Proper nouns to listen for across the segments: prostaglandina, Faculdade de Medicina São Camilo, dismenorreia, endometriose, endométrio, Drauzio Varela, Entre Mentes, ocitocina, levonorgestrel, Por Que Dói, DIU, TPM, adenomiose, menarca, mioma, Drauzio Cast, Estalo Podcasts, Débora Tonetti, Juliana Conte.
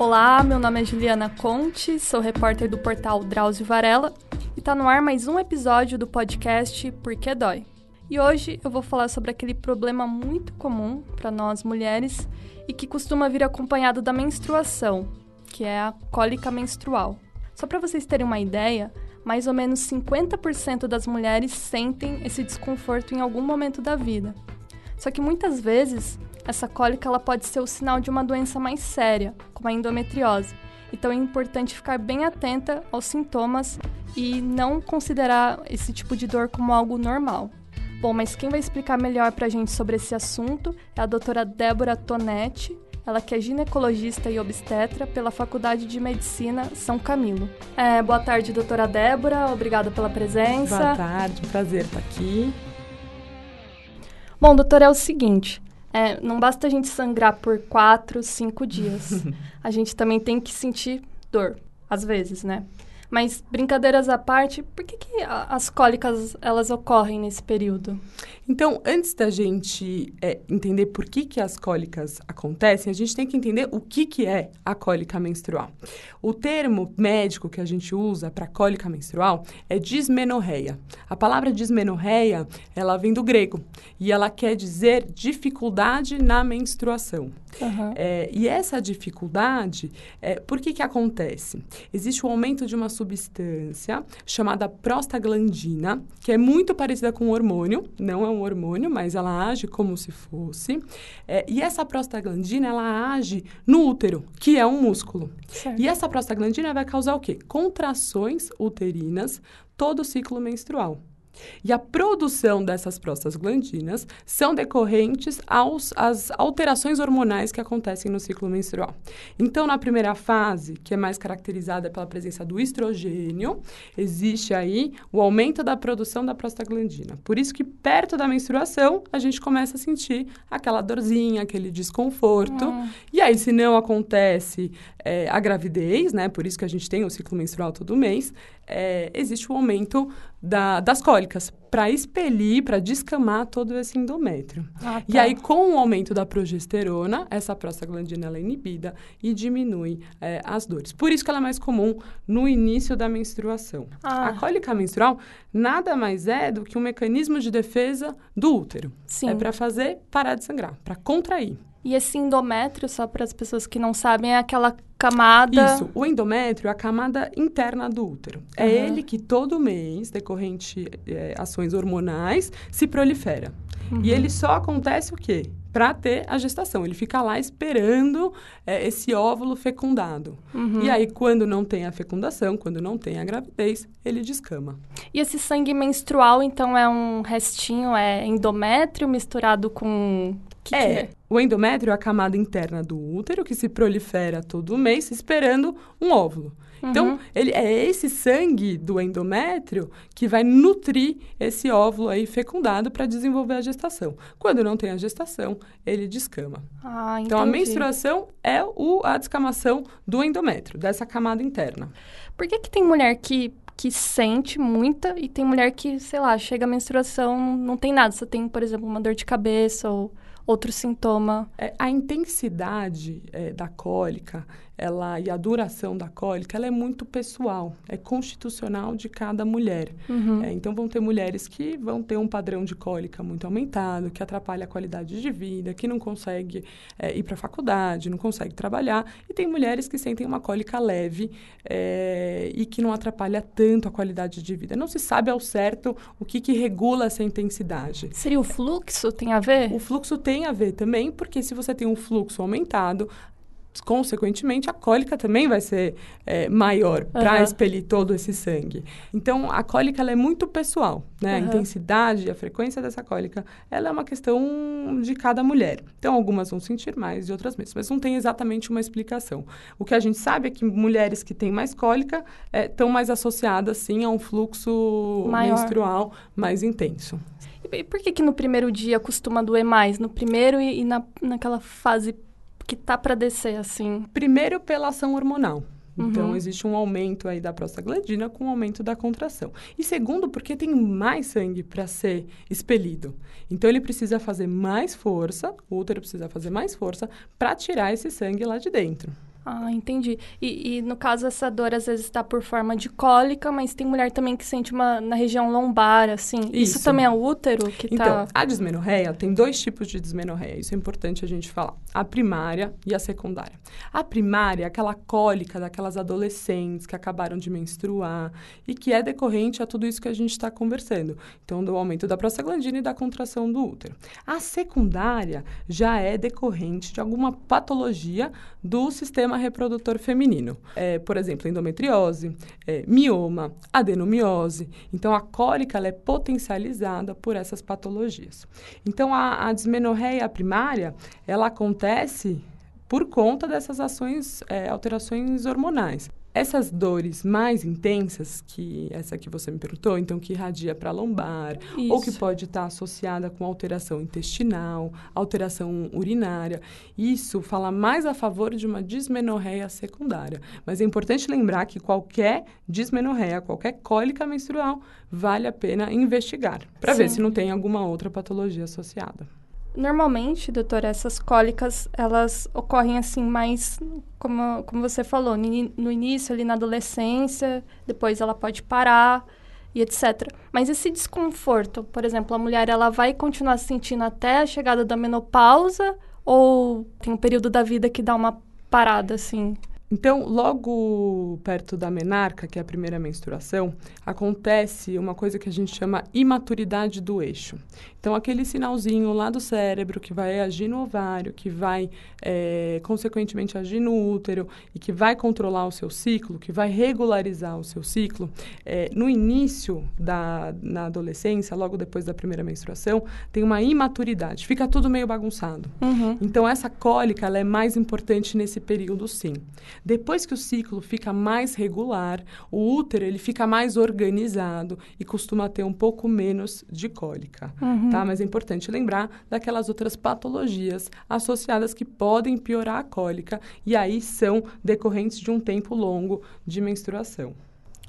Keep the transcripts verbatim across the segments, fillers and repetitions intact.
Olá, meu nome é Juliana Conte, sou repórter do portal Drauzio Varela e tá no ar mais um episódio do podcast Por Que Dói. E hoje eu vou falar sobre aquele problema muito comum para nós mulheres e que costuma vir acompanhado da menstruação, que é a cólica menstrual. Só para vocês terem uma ideia, mais ou menos cinquenta por cento das mulheres sentem esse desconforto em algum momento da vida. Só que muitas vezes essa cólica ela pode ser o sinal de uma doença mais séria, como a endometriose. Então é importante ficar bem atenta aos sintomas e não considerar esse tipo de dor como algo normal. Bom, mas quem vai explicar melhor pra gente sobre esse assunto é a doutora Débora Tonetti, ela que é ginecologista e obstetra pela Faculdade de Medicina São Camilo. É, boa tarde, doutora Débora, obrigada pela presença. Boa tarde, um prazer estar aqui. Bom, doutora, é o seguinte... É, não basta a gente sangrar por quatro, cinco dias. A gente também tem que sentir dor, às vezes, né? Mas, brincadeiras à parte, por que, que a, as cólicas elas ocorrem nesse período? Então, antes da gente é, entender por que, que as cólicas acontecem, a gente tem que entender o que, que é a cólica menstrual. O termo médico que a gente usa para cólica menstrual é dismenorreia. A palavra dismenorreia, ela vem do grego e ela quer dizer dificuldade na menstruação. Uhum. É, e essa dificuldade, é, por que que acontece? Existe o aumento de uma substância chamada prostaglandina, que é muito parecida com um hormônio, não é um hormônio, mas ela age como se fosse. É, e essa prostaglandina, ela age no útero, que é um músculo. Certo. E essa prostaglandina vai causar o quê? Contrações uterinas todo o ciclo menstrual. E a produção dessas prostaglandinas são decorrentes aos, às alterações hormonais que acontecem no ciclo menstrual. Então, na primeira fase, que é mais caracterizada pela presença do estrogênio, existe aí o aumento da produção da prostaglandina. Por isso que perto da menstruação, a gente começa a sentir aquela dorzinha, aquele desconforto. Hum. E aí, se não acontece é, a gravidez, né? Por isso que a gente tem o ciclo menstrual todo mês, é, existe o aumento da, das cólicas. Para expelir, para descamar todo esse endométrio. Ah, tá. E aí, com o aumento da progesterona, essa prostaglandina ela é inibida e diminui é, as dores. Por isso que ela é mais comum no início da menstruação. Ah. A cólica menstrual nada mais é do que um mecanismo de defesa do útero. Sim. É para fazer parar de sangrar, para contrair. E esse endométrio, só para as pessoas que não sabem, é aquela camada... Isso, o endométrio é a camada interna do útero. Uhum. É ele que todo mês, decorrente é, ações hormonais, se prolifera. Uhum. E ele só acontece o quê? Para ter a gestação. Ele fica lá esperando é, esse óvulo fecundado. Uhum. E aí, quando não tem a fecundação, quando não tem a gravidez, ele descama. E esse sangue menstrual, então, é um restinho, é endométrio misturado com... Que é, que é, o endométrio é a camada interna do útero que se prolifera todo mês esperando um óvulo. Uhum. Então, ele, é esse sangue do endométrio que vai nutrir esse óvulo aí fecundado para desenvolver a gestação. Quando não tem a gestação, ele descama. Ah, entendi. Então, a menstruação é o, a descamação do endométrio, dessa camada interna. Por que que tem mulher que... que sente muita, e tem mulher que, sei lá, chega a menstruação, não tem nada. Você tem, por exemplo, uma dor de cabeça ou outro sintoma. É, a intensidade é, da cólica ela, e a duração da cólica, ela é muito pessoal, é constitucional de cada mulher. Uhum. É, então, vão ter mulheres que vão ter um padrão de cólica muito aumentado, que atrapalha a qualidade de vida, que não consegue é, ir para a faculdade, não consegue trabalhar. E tem mulheres que sentem uma cólica leve é, e que não atrapalha tanto a qualidade de vida. Não se sabe ao certo o que, que regula essa intensidade. Seria o fluxo? Tem a ver? O fluxo tem a ver também, porque se você tem um fluxo aumentado, consequentemente, a cólica também vai ser é, maior para uhum. expelir todo esse sangue. Então, a cólica ela é muito pessoal, né? Uhum. A intensidade e a frequência dessa cólica, ela é uma questão de cada mulher. Então, algumas vão sentir mais e outras menos, mas não tem exatamente uma explicação. O que a gente sabe é que mulheres que têm mais cólica estão é, mais associadas, sim, a um fluxo maior. Menstrual mais intenso. E por que que no primeiro dia costuma doer mais? No primeiro e, e na, naquela fase que tá para descer, assim? Primeiro, pela ação hormonal. Uhum. Então, existe um aumento aí da prostaglandina com o aumento da contração. E segundo, porque tem mais sangue para ser expelido. Então, ele precisa fazer mais força, o útero precisa fazer mais força para tirar esse sangue lá de dentro. Ah, entendi. E, e no caso, essa dor às vezes está por forma de cólica, mas tem mulher também que sente uma na região lombar, assim. Isso, Isso também é útero que está... Então, a dismenorreia, tem dois tipos de dismenorreia. Isso é importante a gente falar. A primária e a secundária. A primária é aquela cólica daquelas adolescentes que acabaram de menstruar e que é decorrente a tudo isso que a gente está conversando. Então, do aumento da prostaglandina e da contração do útero. A secundária já é decorrente de alguma patologia do sistema reprodutor feminino. É, por exemplo, endometriose, é, mioma, adenomiose. Então, a cólica ela é potencializada por essas patologias. Então, a, a dismenorreia primária, ela acontece por conta dessas ações, é, alterações hormonais. Essas dores mais intensas, que essa que você me perguntou, então que irradia para a lombar, Isso. ou que pode estar associada com alteração intestinal, alteração urinária, isso fala mais a favor de uma dismenorreia secundária. Mas é importante lembrar que qualquer dismenorreia, qualquer cólica menstrual, vale a pena investigar, para ver se não tem alguma outra patologia associada. Normalmente, doutora, essas cólicas, elas ocorrem assim mais, como, como você falou, no início, ali na adolescência, depois ela pode parar e etcétera. Mas esse desconforto, por exemplo, a mulher, ela vai continuar sentindo até a chegada da menopausa ou tem um período da vida que dá uma parada, assim? Então, logo perto da menarca, que é a primeira menstruação, acontece uma coisa que a gente chama imaturidade do eixo. Então, aquele sinalzinho lá do cérebro que vai agir no ovário, que vai, é, consequentemente, agir no útero e que vai controlar o seu ciclo, que vai regularizar o seu ciclo, é, no início da na adolescência, logo depois da primeira menstruação, tem uma imaturidade, fica tudo meio bagunçado. Uhum. Então, essa cólica ela é mais importante nesse período, sim. Depois que o ciclo fica mais regular, o útero ele fica mais organizado e costuma ter um pouco menos de cólica, uhum. tá? Mas é importante lembrar daquelas outras patologias associadas que podem piorar a cólica e aí são decorrentes de um tempo longo de menstruação.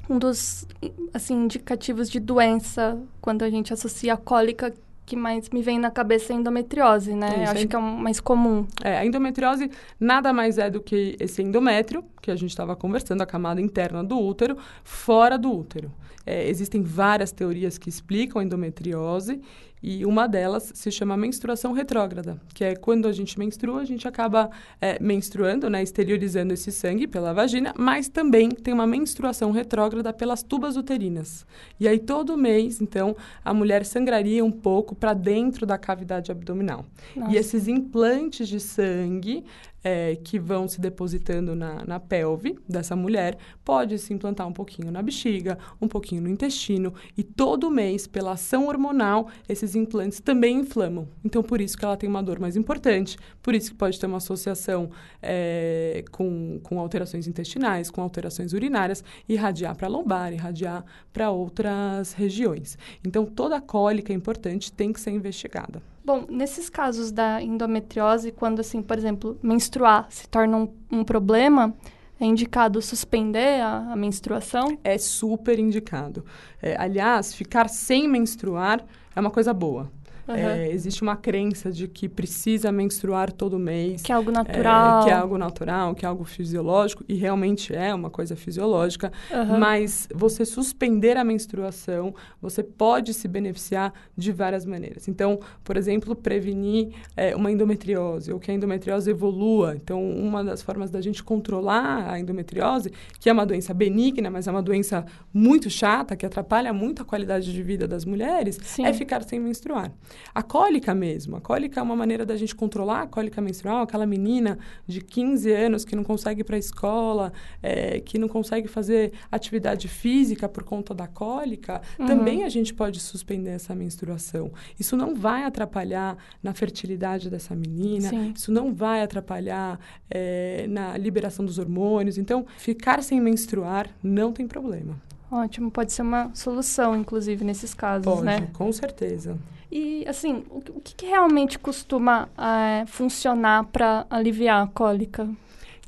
Um dos, assim, indicativos de doença, quando a gente associa a cólica, que mais me vem na cabeça é a endometriose, né? Isso, eu acho hein? que é o mais comum. É, a endometriose nada mais é do que esse endométrio, que a gente estava conversando, a camada interna do útero, fora do útero. É, existem várias teorias que explicam a endometriose e uma delas se chama menstruação retrógrada, que é quando a gente menstrua, a gente acaba é, menstruando, né, exteriorizando esse sangue pela vagina, mas também tem uma menstruação retrógrada pelas tubas uterinas. E aí, todo mês, então, a mulher sangraria um pouco para dentro da cavidade abdominal. Nossa. E esses implantes de sangue... É, que vão se depositando na, na pelve dessa mulher, pode se implantar um pouquinho na bexiga, um pouquinho no intestino, e todo mês, pela ação hormonal, esses implantes também inflamam. Então, por isso que ela tem uma dor mais importante, por isso que pode ter uma associação é, com, com alterações intestinais, com alterações urinárias, irradiar para a lombar, irradiar para outras regiões. Então, toda cólica importante tem que ser investigada. Bom, nesses casos da endometriose, quando, assim, por exemplo, menstruar se torna um, um problema, é indicado suspender a, a menstruação? É super indicado. É, aliás, ficar sem menstruar é uma coisa boa. Uhum. É, existe uma crença de que precisa menstruar todo mês. Que é algo natural. É, que é algo natural, que é algo fisiológico, e realmente é uma coisa fisiológica. Uhum. Mas você suspender a menstruação, você pode se beneficiar de várias maneiras. Então, por exemplo, prevenir é, uma endometriose, ou que a endometriose evolua. Então, uma das formas da gente controlar a endometriose, que é uma doença benigna, mas é uma doença muito chata, que atrapalha muito a qualidade de vida das mulheres, Sim. é ficar sem menstruar. A cólica mesmo, a cólica é uma maneira da gente controlar a cólica menstrual, aquela menina de quinze anos que não consegue ir para a escola, é, que não consegue fazer atividade física por conta da cólica, uhum. também a gente pode suspender essa menstruação. Isso não vai atrapalhar na fertilidade dessa menina, Sim. isso não vai atrapalhar é, na liberação dos hormônios, então ficar sem menstruar não tem problema. Ótimo, pode ser uma solução, inclusive, nesses casos, pode, né? Pode, com certeza. E, assim, o que, o que realmente costuma é, funcionar para aliviar a cólica?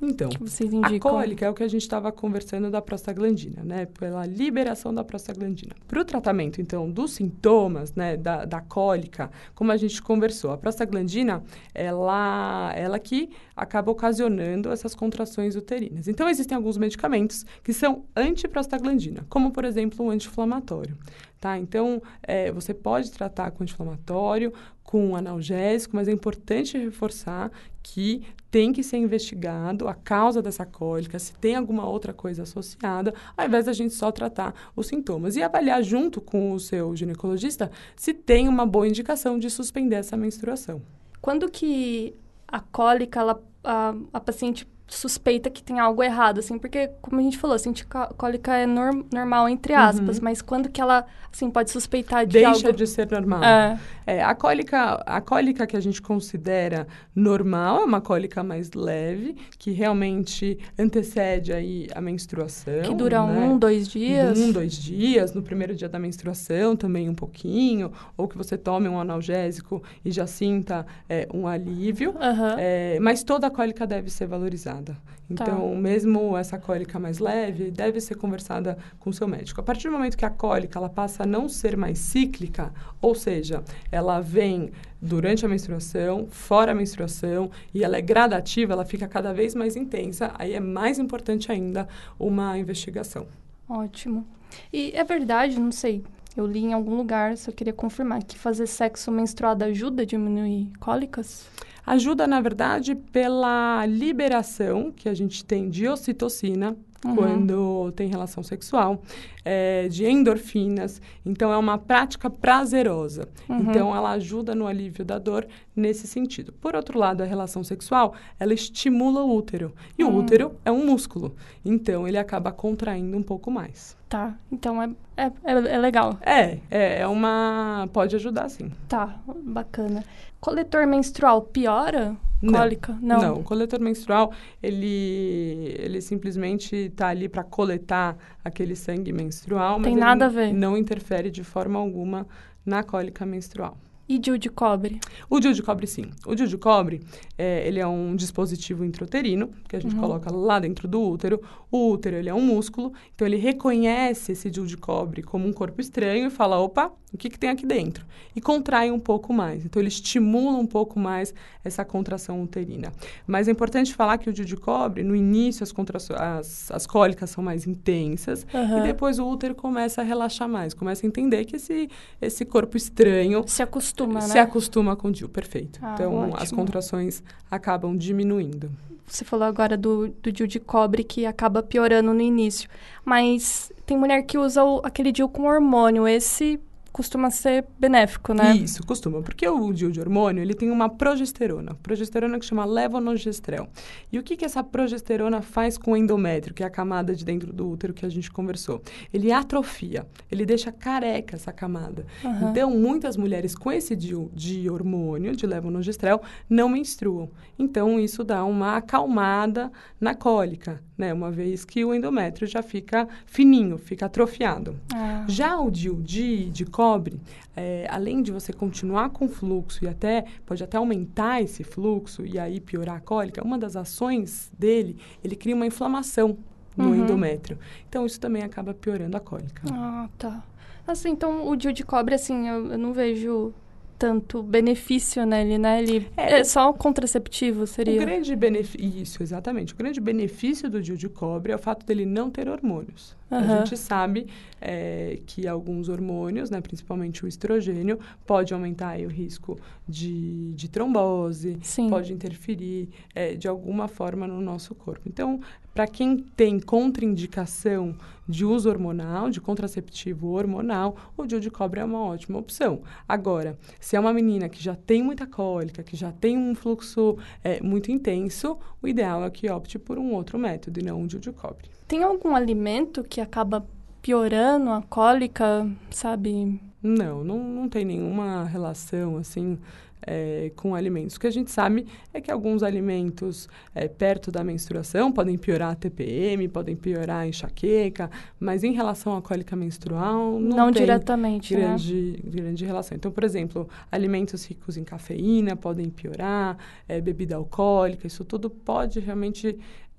Então, vocês indicam? A cólica é o que a gente estava conversando da prostaglandina, né? Pela liberação da prostaglandina. Para o tratamento, então, dos sintomas, né, da, da cólica, como a gente conversou, a prostaglandina, ela, ela que acaba ocasionando essas contrações uterinas. Então, existem alguns medicamentos que são antiprostaglandina, como, por exemplo, um anti-inflamatório. Tá? Então, é, você pode tratar com anti-inflamatório, com analgésico, mas é importante reforçar que tem que ser investigado a causa dessa cólica, se tem alguma outra coisa associada, ao invés da gente só tratar os sintomas. E avaliar junto com o seu ginecologista se tem uma boa indicação de suspender essa menstruação. Quando que a cólica, ela, a, a paciente suspeita que tem algo errado, assim, porque, como a gente falou, assim, cólica é norm- normal, entre aspas, uhum. mas quando que ela, assim, pode suspeitar de Deixa algo... Deixa de ser normal. É. É, a cólica, a cólica que a gente considera normal é uma cólica mais leve, que realmente antecede aí a menstruação. Que dura né? um, dois dias. Um, dois dias, no primeiro dia da menstruação também um pouquinho, ou que você tome um analgésico e já sinta é, um alívio, uhum. é, mas toda cólica deve ser valorizada. Então, tá. mesmo essa cólica mais leve, deve ser conversada com o seu médico. A partir do momento que a cólica ela passa a não ser mais cíclica, ou seja, ela vem durante a menstruação, fora a menstruação, e ela é gradativa, ela fica cada vez mais intensa, aí é mais importante ainda uma investigação. Ótimo. E é verdade, não sei, eu li em algum lugar, só queria confirmar, que fazer sexo menstruado ajuda a diminuir cólicas? Ajuda, na verdade, pela liberação que a gente tem de ocitocina, uhum. quando tem relação sexual, é, de endorfinas. Então, é uma prática prazerosa. Uhum. Então, ela ajuda no alívio da dor nesse sentido. Por outro lado, a relação sexual, ela estimula o útero. E uhum. o útero é um músculo. Então, ele acaba contraindo um pouco mais. Tá. Então, é, é, é legal. É. É uma... Pode ajudar, sim. Tá. Bacana. Coletor menstrual piora? Cólica? Não. Não, o coletor menstrual, ele, ele simplesmente está ali para coletar aquele sangue menstrual. Tem mas nada a ver. Não interfere de forma alguma na cólica menstrual. E DIU de cobre? O DIU de cobre, sim. O DIU de cobre, é, ele é um dispositivo intrauterino, que a gente uhum. coloca lá dentro do útero. O útero, ele é um músculo, então ele reconhece esse DIU de cobre como um corpo estranho e fala, opa, o que que tem aqui dentro? E contrai um pouco mais. Então, ele estimula um pouco mais essa contração uterina. Mas é importante falar que o DIU de cobre, no início, as, contraço- as, as cólicas são mais intensas uhum. e depois o útero começa a relaxar mais, começa a entender que esse, esse corpo estranho... Se acostuma. Né? Se acostuma com o DIU, perfeito. Ah, então, ótimo. As contrações acabam diminuindo. Você falou agora do, do DIU de cobre que acaba piorando no início. Mas tem mulher que usa o, aquele DIU com hormônio. Esse costuma ser benéfico, né? Isso, costuma. Porque o DIU de hormônio, ele tem uma progesterona. Progesterona que chama levonorgestrel. E o que que essa progesterona faz com o endométrio, que é a camada de dentro do útero que a gente conversou? Ele atrofia, ele deixa careca essa camada. Uhum. Então, muitas mulheres com esse DIU de hormônio, de levonorgestrel, não menstruam. Então, isso dá uma acalmada na cólica, né? Uma vez que o endométrio já fica fininho, fica atrofiado. Ah. Já o DIU de, de cobre, é, além de você continuar com o fluxo e até, pode até aumentar esse fluxo e aí piorar a cólica, uma das ações dele, ele cria uma inflamação no uhum. endométrio. Então, isso também acaba piorando a cólica. Ah, tá. Assim, então, o DIU de cobre, assim, eu, eu não vejo... tanto benefício nele, né? Ele é, é só um contraceptivo, seria? O grande benefício, isso, exatamente. O grande benefício do DIU de cobre é o fato dele não ter hormônios. Uhum. A gente sabe é, que alguns hormônios, né, principalmente o estrogênio, pode aumentar aí, o risco de, de trombose, Sim. pode interferir é, de alguma forma no nosso corpo. Então, para quem tem contraindicação de uso hormonal, de contraceptivo hormonal, o DIU de cobre é uma ótima opção. Agora, se é uma menina que já tem muita cólica, que já tem um fluxo é, muito intenso, o ideal é que opte por um outro método e não o DIU de cobre. Tem algum alimento que acaba piorando a cólica, sabe? Não, não, não tem nenhuma relação, assim... é, com alimentos. O que a gente sabe é que alguns alimentos é, perto da menstruação podem piorar a T P M, podem piorar a enxaqueca, mas em relação à cólica menstrual não, não tem diretamente, grande, né? grande relação. Então, por exemplo, alimentos ricos em cafeína podem piorar, é, bebida alcoólica, isso tudo pode realmente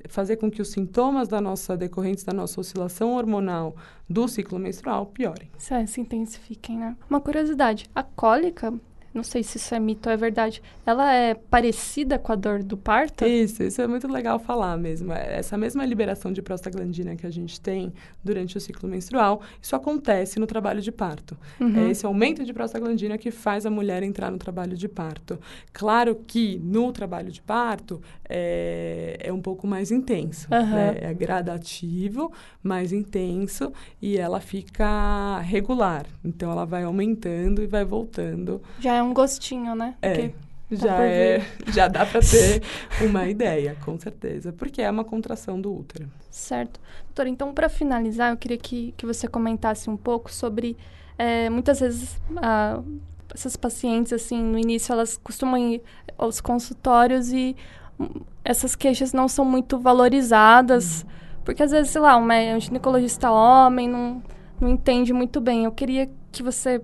fazer com que os sintomas da nossa decorrentes da nossa oscilação hormonal do ciclo menstrual piorem. É, se intensifiquem, né? Uma curiosidade, a cólica, não sei se isso é mito ou é verdade, ela é parecida com a dor do parto? Isso, isso é muito legal falar mesmo. Essa mesma liberação de prostaglandina que a gente tem durante o ciclo menstrual, isso acontece no trabalho de parto. Uhum. É esse aumento de prostaglandina que faz a mulher entrar no trabalho de parto. Claro que no trabalho de parto é, é um pouco mais intenso, uhum. né? É gradativo, mais intenso e ela fica regular. Então, ela vai aumentando e vai voltando. Já é um gostinho, né? É, já, tá é, já dá para ter uma ideia, com certeza, porque é uma contração do útero. Certo. Doutora, então, para finalizar, eu queria que, que você comentasse um pouco sobre, é, muitas vezes, ah, essas pacientes, assim, no início, elas costumam ir aos consultórios e essas queixas não são muito valorizadas, uhum. porque, às vezes, sei lá, um ginecologista homem não, não entende muito bem. Eu queria que você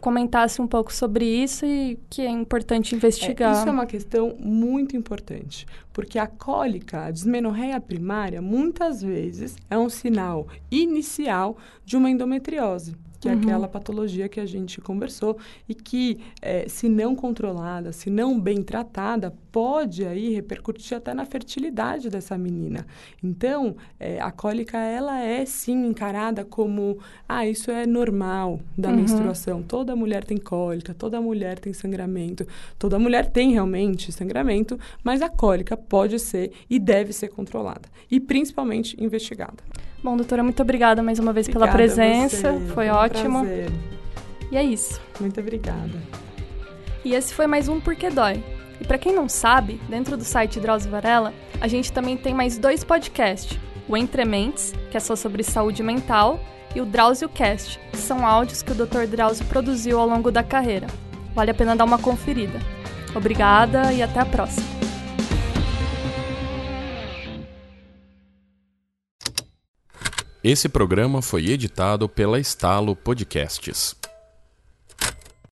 comentasse um pouco sobre isso e que é importante investigar. É, isso é uma questão muito importante, porque a cólica, a dismenorreia primária, muitas vezes é um sinal inicial de uma endometriose, que uhum. é aquela patologia que a gente conversou e que, é, se não controlada, se não bem tratada, pode aí repercutir até na fertilidade dessa menina. Então, é, a cólica, ela é sim encarada como, ah, isso é normal da uhum. menstruação. Toda mulher tem cólica, toda mulher tem sangramento, toda mulher tem realmente sangramento, mas a cólica pode ser e deve ser controlada e principalmente investigada. Bom, doutora, muito obrigada mais uma vez obrigada pela presença, você. Foi um ótimo. Prazer. E é isso. Muito obrigada. E esse foi mais um Por Que Dói. E para quem não sabe, dentro do site Drauzio Varela, a gente também tem mais dois podcasts, o Entre Mentes, que é só sobre saúde mental, e o Drauzio Cast, que são áudios que o doutor Drauzio produziu ao longo da carreira. Vale a pena dar uma conferida. Obrigada e até a próxima. Esse programa foi editado pela Estalo Podcasts.